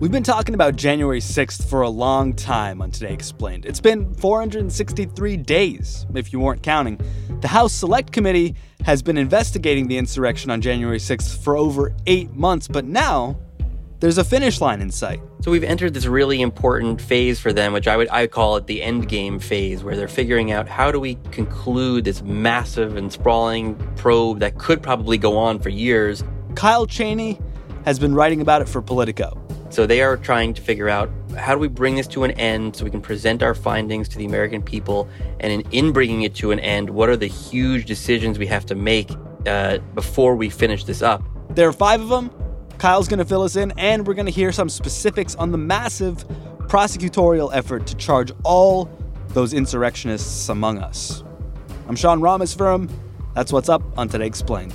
We've been talking about January 6th for a long time on Today Explained. It's been 463 days, if you weren't counting. The House Select Committee has been investigating the insurrection on January 6th for over 8 months, but now there's a finish line in sight. So we've entered this really important phase for them, which I call it the end game phase, where they're figuring out how do we conclude this massive and sprawling probe that could probably go on for years. Kyle Cheney has been writing about it for Politico. So they are trying to figure out, how do we bring this to an end so we can present our findings to the American people? And in bringing it to an end, what are the huge decisions we have to make before we finish this up? There are 5 of them. Kyle's going to fill us in, and we're going to hear some specifics on the massive prosecutorial effort to charge all those insurrectionists among us. I'm Sean Rameswaram. That's what's up on Today Explained.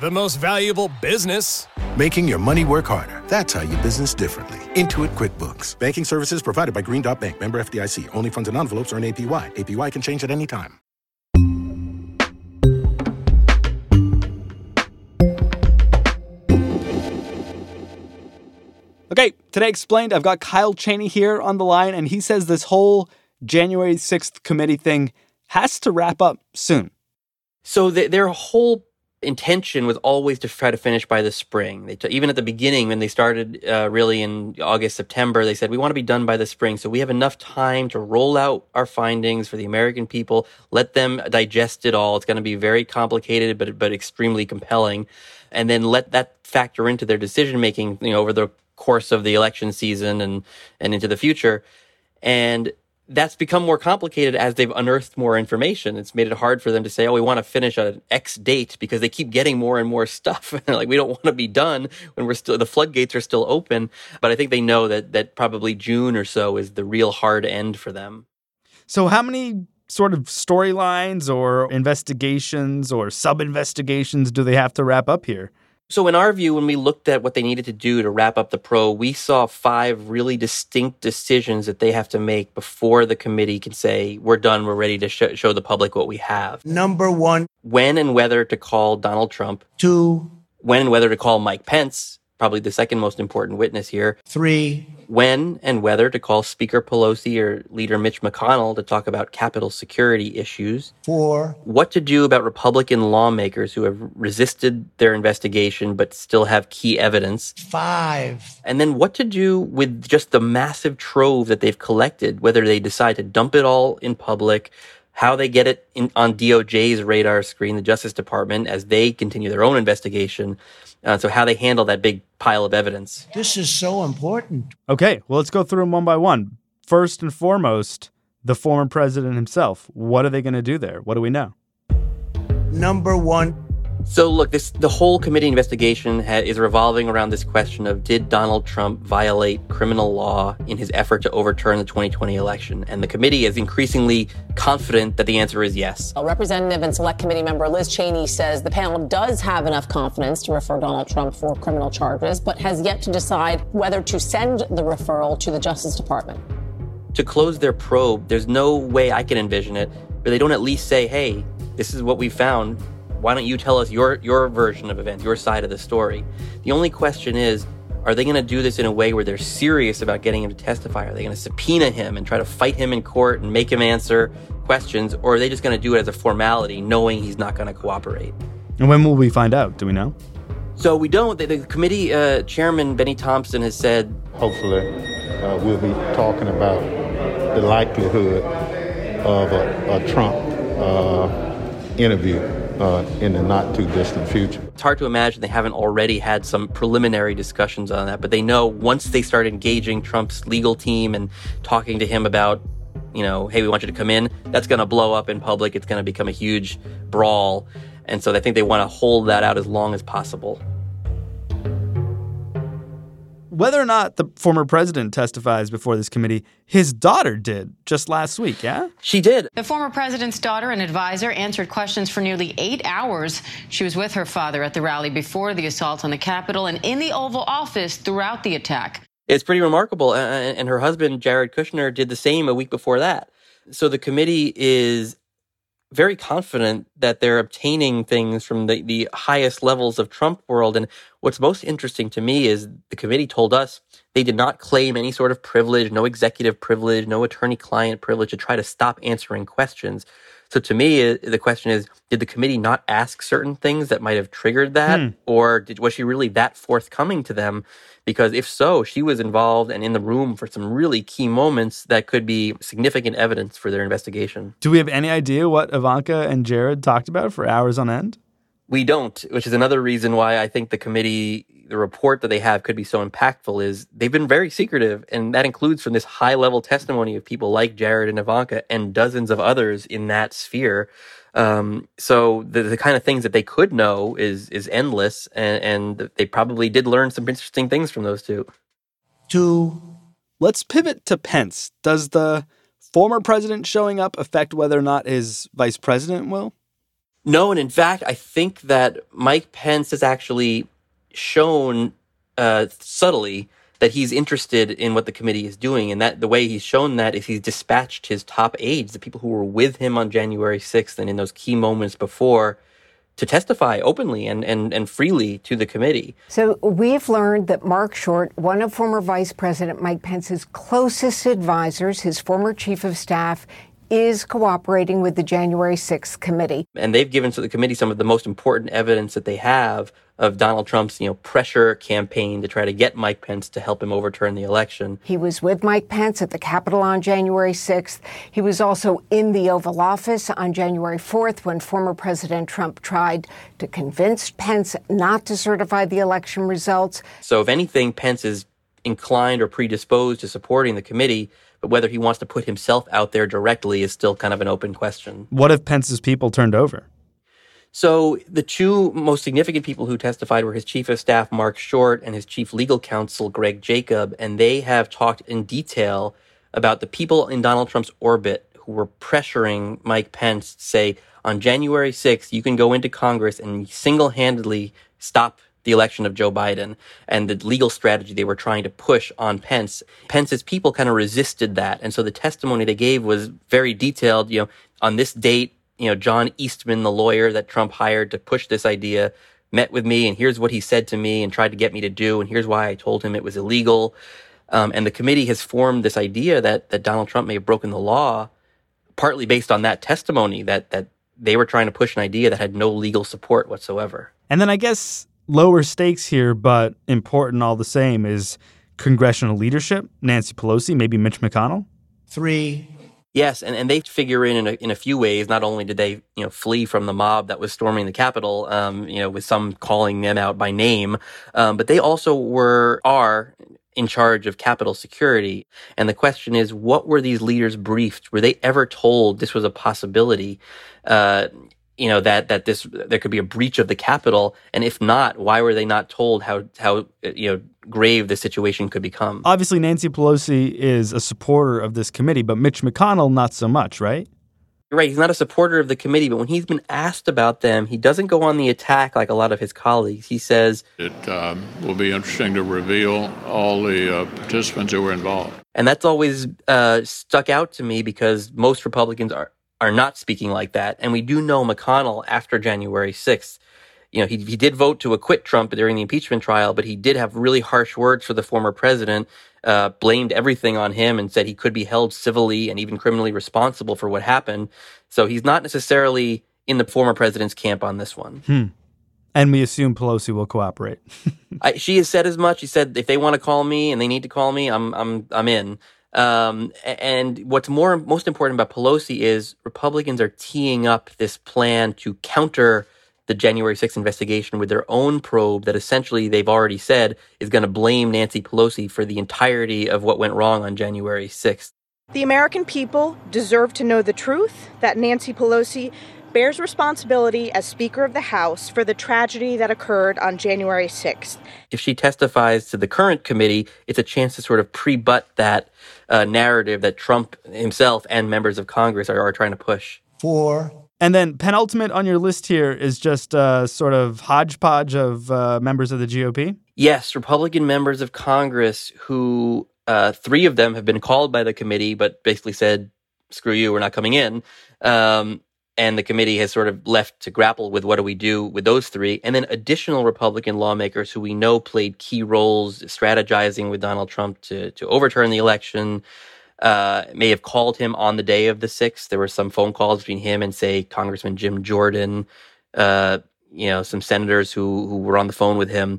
The most valuable business. Making your money work harder. That's how you business differently. Intuit QuickBooks. Banking services provided by Green Dot Bank. Member FDIC. Only funds and envelopes earn APY. APY can change at any time. Okay, Today Explained, I've got Kyle Cheney here on the line, and he says this whole January 6th committee thing has to wrap up soon. So their whole intention was always to try to finish by the spring. Even at the beginning, when they started really in August, September, they said, we want to be done by the spring. So we have enough time to roll out our findings for the American people, let them digest it all. It's going to be very complicated, but extremely compelling. And then let that factor into their decision-making, over the course of the election season and into the future. And that's become more complicated as they've unearthed more information. It's made it hard for them to say, we want to finish on X date, because they keep getting more and more stuff. We don't want to be done when the floodgates are still open. But I think they know that probably June or so is the real hard end for them. So how many sort of storylines or investigations or sub-investigations do they have to wrap up here? So in our view, when we looked at what they needed to do to wrap up the probe, we saw 5 really distinct decisions that they have to make before the committee can say, we're done, we're ready to show the public what we have. Number 1. When and whether to call Donald Trump. 2. When and whether to call Mike Pence, probably the second most important witness here. 3. When and whether to call Speaker Pelosi or Leader Mitch McConnell to talk about Capitol security issues. 4. What to do about Republican lawmakers who have resisted their investigation but still have key evidence. 5. And then what to do with just the massive trove that they've collected, whether they decide to dump it all in public, how they get it on DOJ's radar screen, the Justice Department, as they continue their own investigation. So how they handle that big pile of evidence. This is so important. Okay, well, let's go through them one by one. First and foremost, the former president himself. What are they going to do there? What do we know? Number 1. So look, the whole committee investigation is revolving around this question of, did Donald Trump violate criminal law in his effort to overturn the 2020 election? And the committee is increasingly confident that the answer is yes. Representative and Select Committee member Liz Cheney says the panel does have enough confidence to refer Donald Trump for criminal charges, but has yet to decide whether to send the referral to the Justice Department. To close their probe, there's no way I can envision it where they don't at least say, hey, this is what we found. Why don't you tell us your version of events, your side of the story? The only question is, are they going to do this in a way where they're serious about getting him to testify? Are they going to subpoena him and try to fight him in court and make him answer questions? Or are they just going to do it as a formality, knowing he's not going to cooperate? And when will we find out? Do we know? So we don't. The committee chairman, Benny Thompson, has said, hopefully we'll be talking about the likelihood of a Trump interview in the not-too-distant future. It's hard to imagine they haven't already had some preliminary discussions on that, but they know once they start engaging Trump's legal team and talking to him about, you know, hey, we want you to come in, that's going to blow up in public. It's going to become a huge brawl. And so I think they want to hold that out as long as possible. Whether or not the former president testifies before this committee, his daughter did just last week, yeah? She did. The former president's daughter and advisor answered questions for nearly 8 hours. She was with her father at the rally before the assault on the Capitol and in the Oval Office throughout the attack. It's pretty remarkable. And her husband, Jared Kushner, did the same a week before that. So the committee is very confident that they're obtaining things from the highest levels of Trump world. And what's most interesting to me is the committee told us they did not claim any sort of privilege, no executive privilege, no attorney-client privilege to try to stop answering questions. So to me, the question is, did the committee not ask certain things that might have triggered that? Or was she really that forthcoming to them? Because if so, she was involved and in the room for some really key moments that could be significant evidence for their investigation. Do we have any idea what Ivanka and Jared talked about for hours on end? We don't, which is another reason why I think the committee, the report that they have could be so impactful, is they've been very secretive. And that includes from this high-level testimony of people like Jared and Ivanka and dozens of others in that sphere. So the kind of things that they could know is endless, and they probably did learn some interesting things from those two. Let's pivot to Pence. Does the former president showing up affect whether or not his vice president will? No, and in fact, I think that Mike Pence has actually shown subtly that he's interested in what the committee is doing. And that the way he's shown that is he's dispatched his top aides, the people who were with him on January 6th and in those key moments before, to testify openly and freely to the committee. So we've learned that Mark Short, one of former Vice President Mike Pence's closest advisors, his former chief of staff, is cooperating with the January 6th committee. And they've given to the committee some of the most important evidence that they have of Donald Trump's, pressure campaign to try to get Mike Pence to help him overturn the election. He was with Mike Pence at the Capitol on January 6th. He was also in the Oval Office on January 4th when former President Trump tried to convince Pence not to certify the election results. So if anything, Pence is inclined or predisposed to supporting the committee, but whether he wants to put himself out there directly is still kind of an open question. What if Pence's people turned over? So the two most significant people who testified were his chief of staff, Mark Short, and his chief legal counsel, Greg Jacob, and they have talked in detail about the people in Donald Trump's orbit who were pressuring Mike Pence to say, on January 6th, you can go into Congress and single-handedly stop the election of Joe Biden, and the legal strategy they were trying to push on Pence. Pence's people kind of resisted that. And so the testimony they gave was very detailed. On this date, John Eastman, the lawyer that Trump hired to push this idea, met with me, and here's what he said to me and tried to get me to do, and here's why I told him it was illegal. And the committee has formed this idea that Donald Trump may have broken the law, partly based on that testimony that they were trying to push an idea that had no legal support whatsoever. And then I guess lower stakes here, but important all the same, is congressional leadership, Nancy Pelosi, maybe Mitch McConnell. Yes, and they figure in a few ways. Not only did they flee from the mob that was storming the Capitol, with some calling them out by name, but they also are in charge of Capitol security. And the question is, what were these leaders briefed? Were they ever told this was a possibility? There could be a breach of the Capitol, and if not, why were they not told how grave the situation could become? Obviously, Nancy Pelosi is a supporter of this committee, but Mitch McConnell, not so much, right? Right, he's not a supporter of the committee, but when he's been asked about them, he doesn't go on the attack like a lot of his colleagues. He says, it will be interesting to reveal all the participants who were involved. And that's always stuck out to me because most Republicans are not speaking like that. And we do know McConnell, after January 6th, he did vote to acquit Trump during the impeachment trial, but he did have really harsh words for the former president, blamed everything on him and said he could be held civilly and even criminally responsible for what happened. So he's not necessarily in the former president's camp on this one. And we assume Pelosi will cooperate. She has said as much. She said, if they want to call me and they need to call me, I'm in. And what's most important about Pelosi is Republicans are teeing up this plan to counter the January 6th investigation with their own probe that essentially they've already said is going to blame Nancy Pelosi for the entirety of what went wrong on January 6th. The American people deserve to know the truth, that Nancy Pelosi bears responsibility as Speaker of the House for the tragedy that occurred on January 6th. If she testifies to the current committee, it's a chance to sort of pre-butt that narrative that Trump himself and members of Congress are trying to push. And then penultimate on your list here is just a sort of hodgepodge of members of the GOP? Yes, Republican members of Congress who, three of them have been called by the committee, but basically said, screw you, we're not coming in. And the committee has sort of left to grapple with what do we do with those three. And then additional Republican lawmakers who we know played key roles strategizing with Donald Trump to overturn the election. May have called him on the day of the 6th. There were some phone calls between him and, say, Congressman Jim Jordan, some senators who were on the phone with him.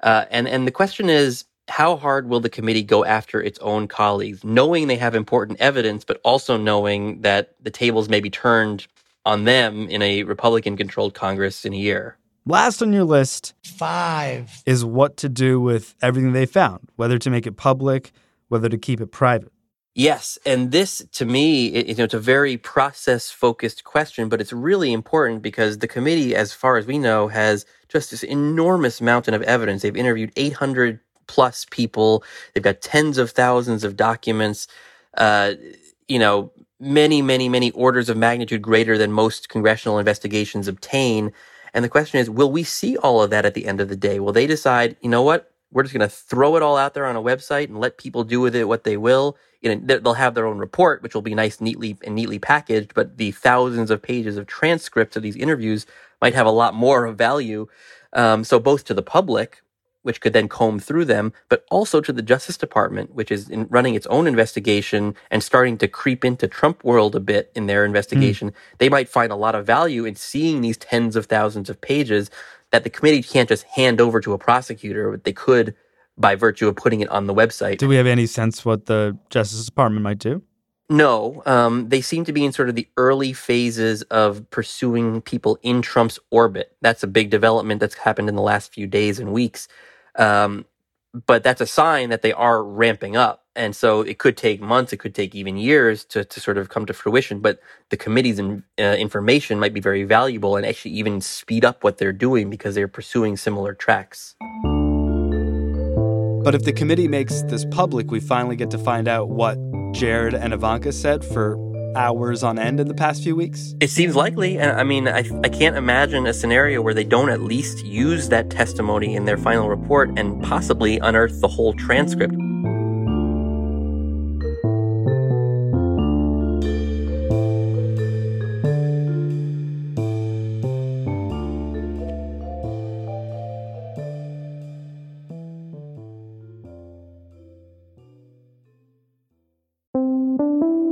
And the question is, how hard will the committee go after its own colleagues, knowing they have important evidence, but also knowing that the tables may be turned on them in a Republican-controlled Congress in a year? Last on your list, 5, is what to do with everything they found, whether to make it public, whether to keep it private. Yes, and this, to me, it's a very process-focused question, but it's really important because the committee, as far as we know, has just this enormous mountain of evidence. They've interviewed 800-plus people. They've got tens of thousands of documents, many, many, many orders of magnitude greater than most congressional investigations obtain. And the question is, will we see all of that at the end of the day? Will they decide, you know what? We're just going to throw it all out there on a website and let people do with it what they will. They'll have their own report, which will be nice, neatly packaged, but the thousands of pages of transcripts of these interviews might have a lot more of value. So both to the public, which could then comb through them, but also to the Justice Department, which is running its own investigation and starting to creep into Trump world a bit in their investigation. They might find a lot of value in seeing these tens of thousands of pages that the committee can't just hand over to a prosecutor, but they could by virtue of putting it on the website. Do we have any sense what the Justice Department might do? No. They seem to be in sort of the early phases of pursuing people in Trump's orbit. That's a big development that's happened in the last few days and weeks. But that's a sign that they are ramping up. And so it could take months, it could take even years to sort of come to fruition. But the committee's information might be very valuable and actually even speed up what they're doing because they're pursuing similar tracks. But if the committee makes this public, we finally get to find out what Jared and Ivanka said for hours on end in the past few weeks? It seems likely. I mean, I can't imagine a scenario where they don't at least use that testimony in their final report and possibly unearth the whole transcript.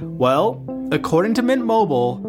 Well, according to Mint Mobile,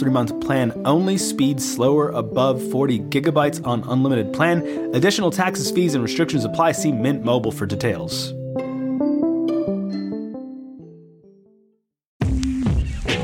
3-month plan only. Speed slower above 40 gigabytes on unlimited plan. Additional taxes, fees, and restrictions apply. See Mint Mobile for details.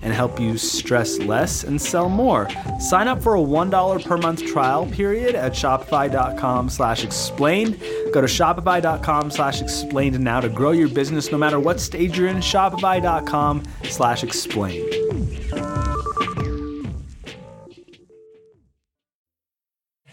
and help you stress less and sell more. Sign up for a $1 per month trial period at shopify.com/explained. Go to shopify.com/explained now to grow your business no matter what stage you're in. Shopify.com/explained.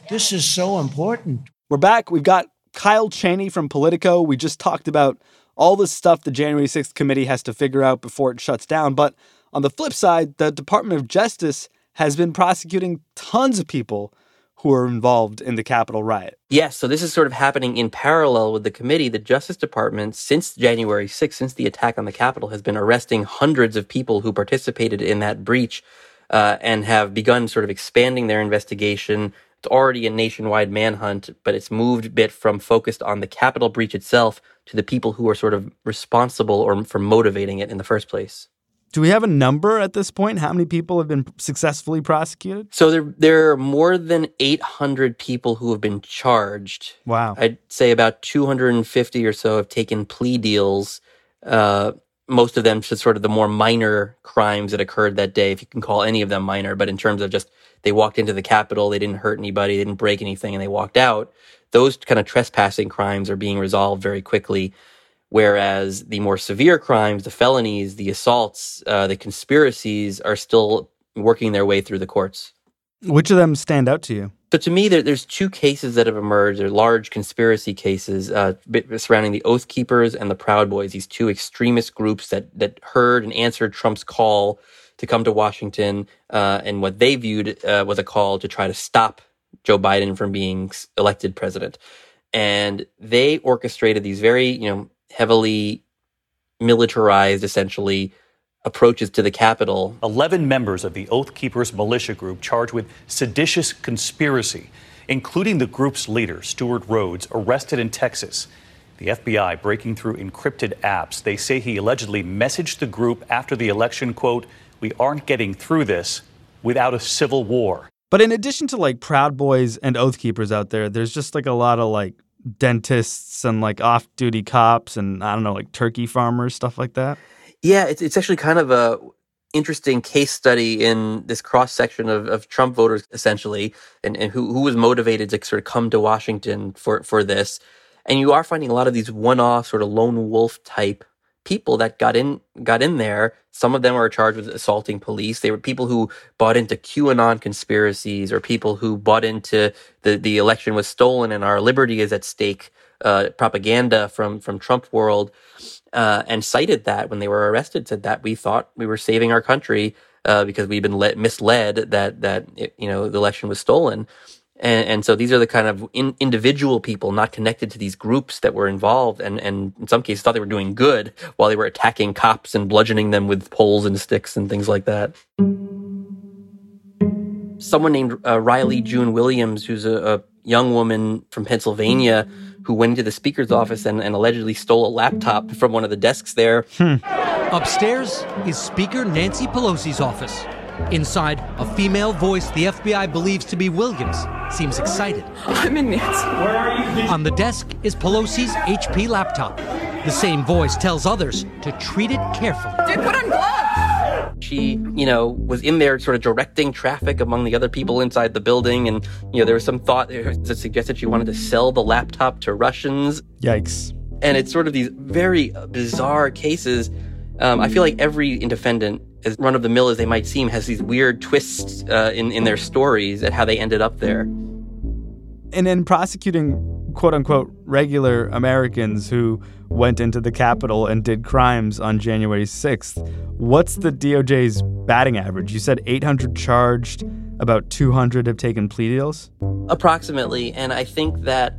This is so important. We're back. We've got Kyle Cheney from Politico. We just talked about all the stuff the January 6th committee has to figure out before it shuts down, but on the flip side, the Department of Justice has been prosecuting tons of people who are involved in the Capitol riot. Yes, so this is sort of happening in parallel with the committee. The Justice Department, since January 6th, since the attack on the Capitol, has been arresting hundreds of people who participated in that breach and have begun sort of expanding their investigation. It's already a nationwide manhunt, but it's moved a bit from focused on the Capitol breach itself to the people who are sort of responsible or for motivating it in the first place. Do we have a number at this point? How many people have been successfully prosecuted? So there are more than 800 people who have been charged. Wow. I'd say about 250 or so have taken plea deals, most of them to sort of the more minor crimes that occurred that day, if you can call any of them minor. But in terms of just they walked into the Capitol, they didn't hurt anybody, they didn't break anything, and they walked out, those kind of trespassing crimes are being resolved very quickly. Whereas the more severe crimes, the felonies, the assaults, the conspiracies are still working their way through the courts. Which of them stand out to you? So to me, there's two cases that have emerged. They're large conspiracy cases surrounding the Oath Keepers and the Proud Boys, these two extremist groups that heard and answered Trump's call to come to Washington and what they viewed was a call to try to stop Joe Biden from being elected president. And they orchestrated these very, heavily militarized, essentially, approaches to the Capitol. 11 members of the Oath Keepers militia group charged with seditious conspiracy, including the group's leader, Stuart Rhodes, arrested in Texas. The FBI breaking through encrypted apps. They say he allegedly messaged the group after the election, quote, "We aren't getting through this without a civil war." But in addition to, Proud Boys and Oath Keepers out there, there's just, a lot of, dentists and off-duty cops and I don't know, turkey farmers, stuff like that. Yeah, it's actually kind of a interesting case study in this cross-section of Trump voters, essentially, and who was motivated to sort of come to Washington for this. And you are finding a lot of these one-off sort of lone wolf type people that got in there. Some of them are charged with assaulting police. They were people who bought into QAnon conspiracies, or people who bought into the election was stolen and our liberty is at stake propaganda from Trump world, and cited that when they were arrested, said that we thought we were saving our country because we've been misled that the election was stolen. And so these are the kind of individual people not connected to these groups that were involved and in some cases thought they were doing good while they were attacking cops and bludgeoning them with poles and sticks and things like that. Someone named Riley June Williams, who's a young woman from Pennsylvania who went into the speaker's office and allegedly stole a laptop from one of the desks there. Upstairs is Speaker Nancy Pelosi's office. Inside, a female voice the FBI believes to be Williams seems excited. I'm in Nancy. Where are you? On the desk is Pelosi's HP laptop. The same voice tells others to treat it carefully. Dude, put on gloves! She, was in there sort of directing traffic among the other people inside the building. And, there was some thought that suggested she wanted to sell the laptop to Russians. Yikes. And it's sort of these very bizarre cases. I feel like every defendant, as run-of-the-mill as they might seem, has these weird twists in their stories at how they ended up there. And in prosecuting quote-unquote regular Americans who went into the Capitol and did crimes on January 6th. What's the DOJ's batting average? You said 800 charged, about 200 have taken plea deals? Approximately, and I think that's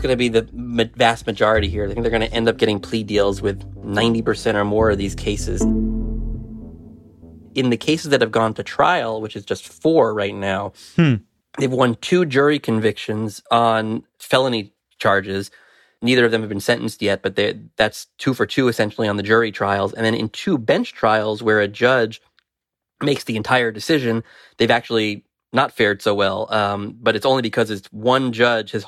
going to be the vast majority here. I think they're going to end up getting plea deals with 90% or more of these cases. In the cases that have gone to trial, which is just 4 right now, they've won 2 jury convictions on felony charges. Neither of them have been sentenced yet, but that's 2 for 2 essentially on the jury trials. And then in 2 bench trials where a judge makes the entire decision, they've actually not fared so well. But it's only because it's one judge has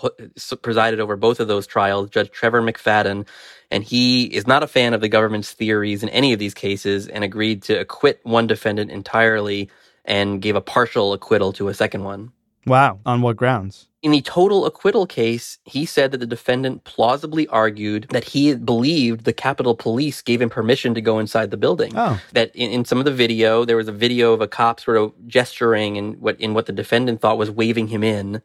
presided over both of those trials, Judge Trevor McFadden, and he is not a fan of the government's theories in any of these cases and agreed to acquit one defendant entirely and gave a partial acquittal to a second one. Wow. On what grounds? In the total acquittal case, he said that the defendant plausibly argued that he believed the Capitol Police gave him permission to go inside the building. Oh. That in some of the video, there was a video of a cop sort of gesturing and what the defendant thought was waving him in.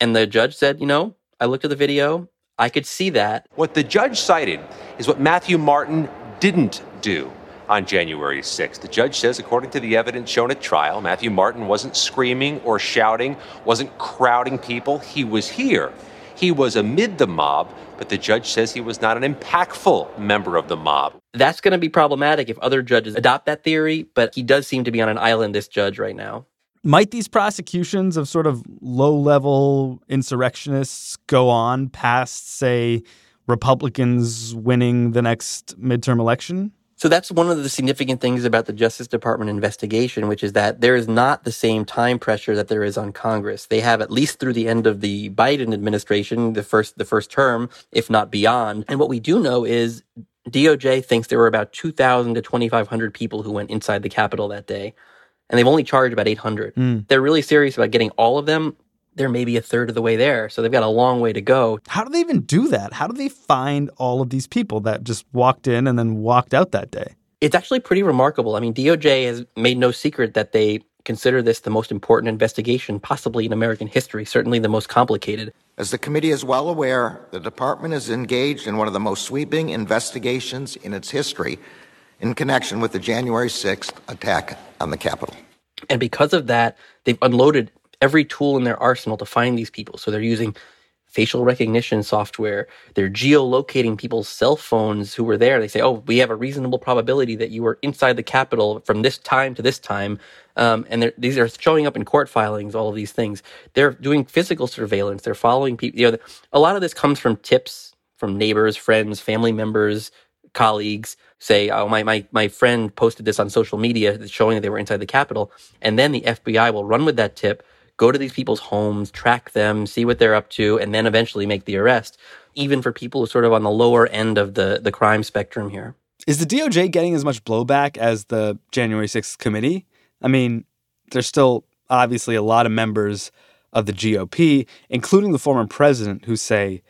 And the judge said, I looked at the video, I could see that. What the judge cited is what Matthew Martin didn't do on January 6th. The judge says, according to the evidence shown at trial, Matthew Martin wasn't screaming or shouting, wasn't crowding people. He was here. He was amid the mob, but the judge says he was not an impactful member of the mob. That's going to be problematic if other judges adopt that theory, but he does seem to be on an island, this judge, right now. Might these prosecutions of sort of low-level insurrectionists go on past, say, Republicans winning the next midterm election? So that's one of the significant things about the Justice Department investigation, which is that there is not the same time pressure that there is on Congress. They have, at least through the end of the Biden administration, the first term, if not beyond. And what we do know is DOJ thinks there were about 2,000 to 2,500 people who went inside the Capitol that day, and they've only charged about 800. They're really serious about getting all of them. They're maybe a third of the way there, so they've got a long way to go. How do they even do that? How do they find all of these people that just walked in and then walked out that day? It's actually pretty remarkable. I mean, DOJ has made no secret that they consider this the most important investigation possibly in American history, certainly the most complicated. As the committee is well aware, the department is engaged in one of the most sweeping investigations in its history in connection with the January 6th attack on the Capitol. And because of that, they've unloaded every tool in their arsenal to find these people. So they're using facial recognition software. They're geolocating people's cell phones who were there. They say, we have a reasonable probability that you were inside the Capitol from this time to this time. And these are showing up in court filings, all of these things. They're doing physical surveillance. They're following people. A lot of this comes from tips from neighbors, friends, family members, colleagues. Say, my friend posted this on social media showing that they were inside the Capitol. And then the FBI will run with that tip, go to these people's homes, track them, see what they're up to, and then eventually make the arrest, even for people who are sort of on the lower end of the crime spectrum here. Is the DOJ getting as much blowback as the January 6th committee? I mean, there's still obviously a lot of members of the GOP, including the former president, who say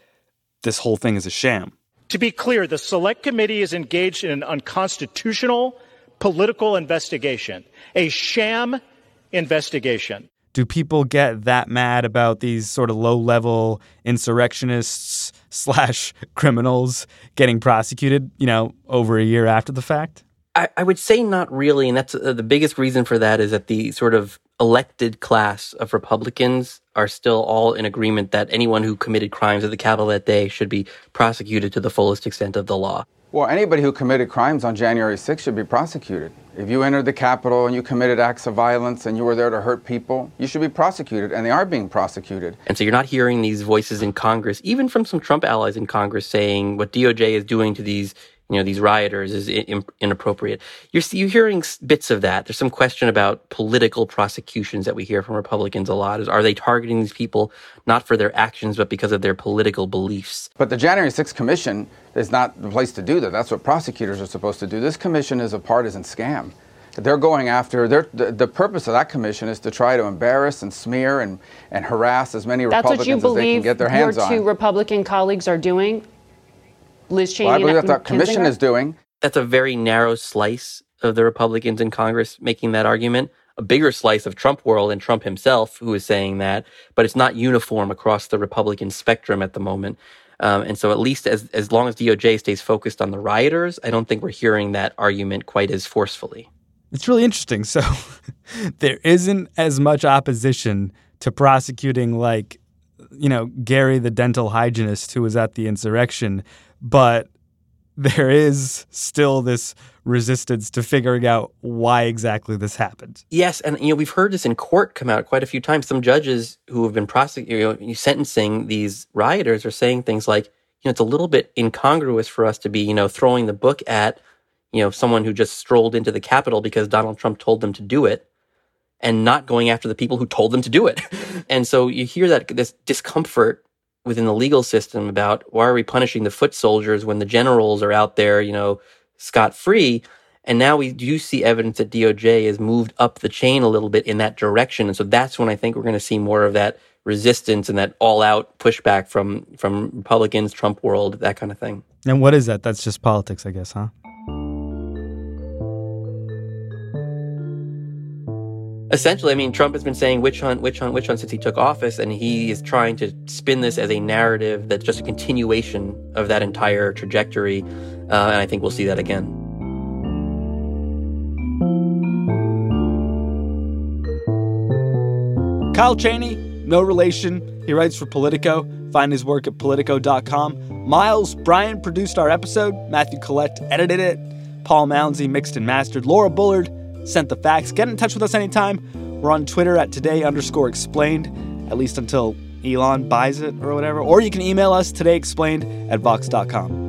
this whole thing is a sham. To be clear, the Select Committee is engaged in an unconstitutional political investigation, a sham investigation. Do people get that mad about these sort of low-level insurrectionists / criminals getting prosecuted, over a year after the fact? I would say not really, and that's the biggest reason for that is that the sort of elected class of Republicans are still all in agreement that anyone who committed crimes at the Capitol that day should be prosecuted to the fullest extent of the law. Well, anybody who committed crimes on January 6th should be prosecuted. If you entered the Capitol and you committed acts of violence and you were there to hurt people, you should be prosecuted, and they are being prosecuted. And so you're not hearing these voices in Congress, even from some Trump allies in Congress, saying what DOJ is doing to these, these rioters is inappropriate. You're hearing bits of that. There's some question about political prosecutions that we hear from Republicans a lot. Are they targeting these people not for their actions, but because of their political beliefs? But the January 6th Commission is not the place to do that. That's what prosecutors are supposed to do. This commission is a partisan scam. They're going after, the purpose of that commission is to try to embarrass and smear and harass as many Republicans as they can get their hands on. That's what you believe your two Republican colleagues are doing? Liz Cheney, I believe that's what the commission is doing. That's a very narrow slice of the Republicans in Congress making that argument. a bigger slice of Trump world and Trump himself who is saying that, but it's not uniform across the Republican spectrum at the moment. And so at least as long as DOJ stays focused on the rioters, I don't think we're hearing that argument quite as forcefully. It's really interesting. So there isn't as much opposition to prosecuting, like, you know, Gary, the dental hygienist who was at the insurrection, but there is still this resistance to figuring out why exactly this happened. Yes, and, you know, we've heard this in court come out quite a few times. Some judges who have been sentencing these rioters are saying things like, you know, it's a little bit incongruous for us to be, you know, throwing the book at, you know, someone who just strolled into the Capitol because Donald Trump told them to do it, and not going after the people who told them to do it. And so you hear that this discomfort within the legal system about why are we punishing the foot soldiers when the generals are out there, you know, scot-free. And now we do see evidence that DOJ has moved up the chain a little bit in that direction. And so that's when I think we're going to see more of that resistance and that all-out pushback from Republicans, Trump world, that kind of thing. And what is that? That's just politics, I guess, huh? Essentially, I mean, Trump has been saying witch hunt since he took office, and he is trying to spin this as a narrative that's just a continuation of that entire trajectory, and I think we'll see that again. Kyle Cheney, no relation. He writes for Politico. Find his work at politico.com. Miles Bryan produced our episode. Matthew Collette edited it. Paul Mounsey mixed and mastered. Laura Bullard sent the facts. Get in touch with us anytime. We're on Twitter at today_explained, at least until Elon buys it or whatever. Or you can email us, todayexplained@vox.com.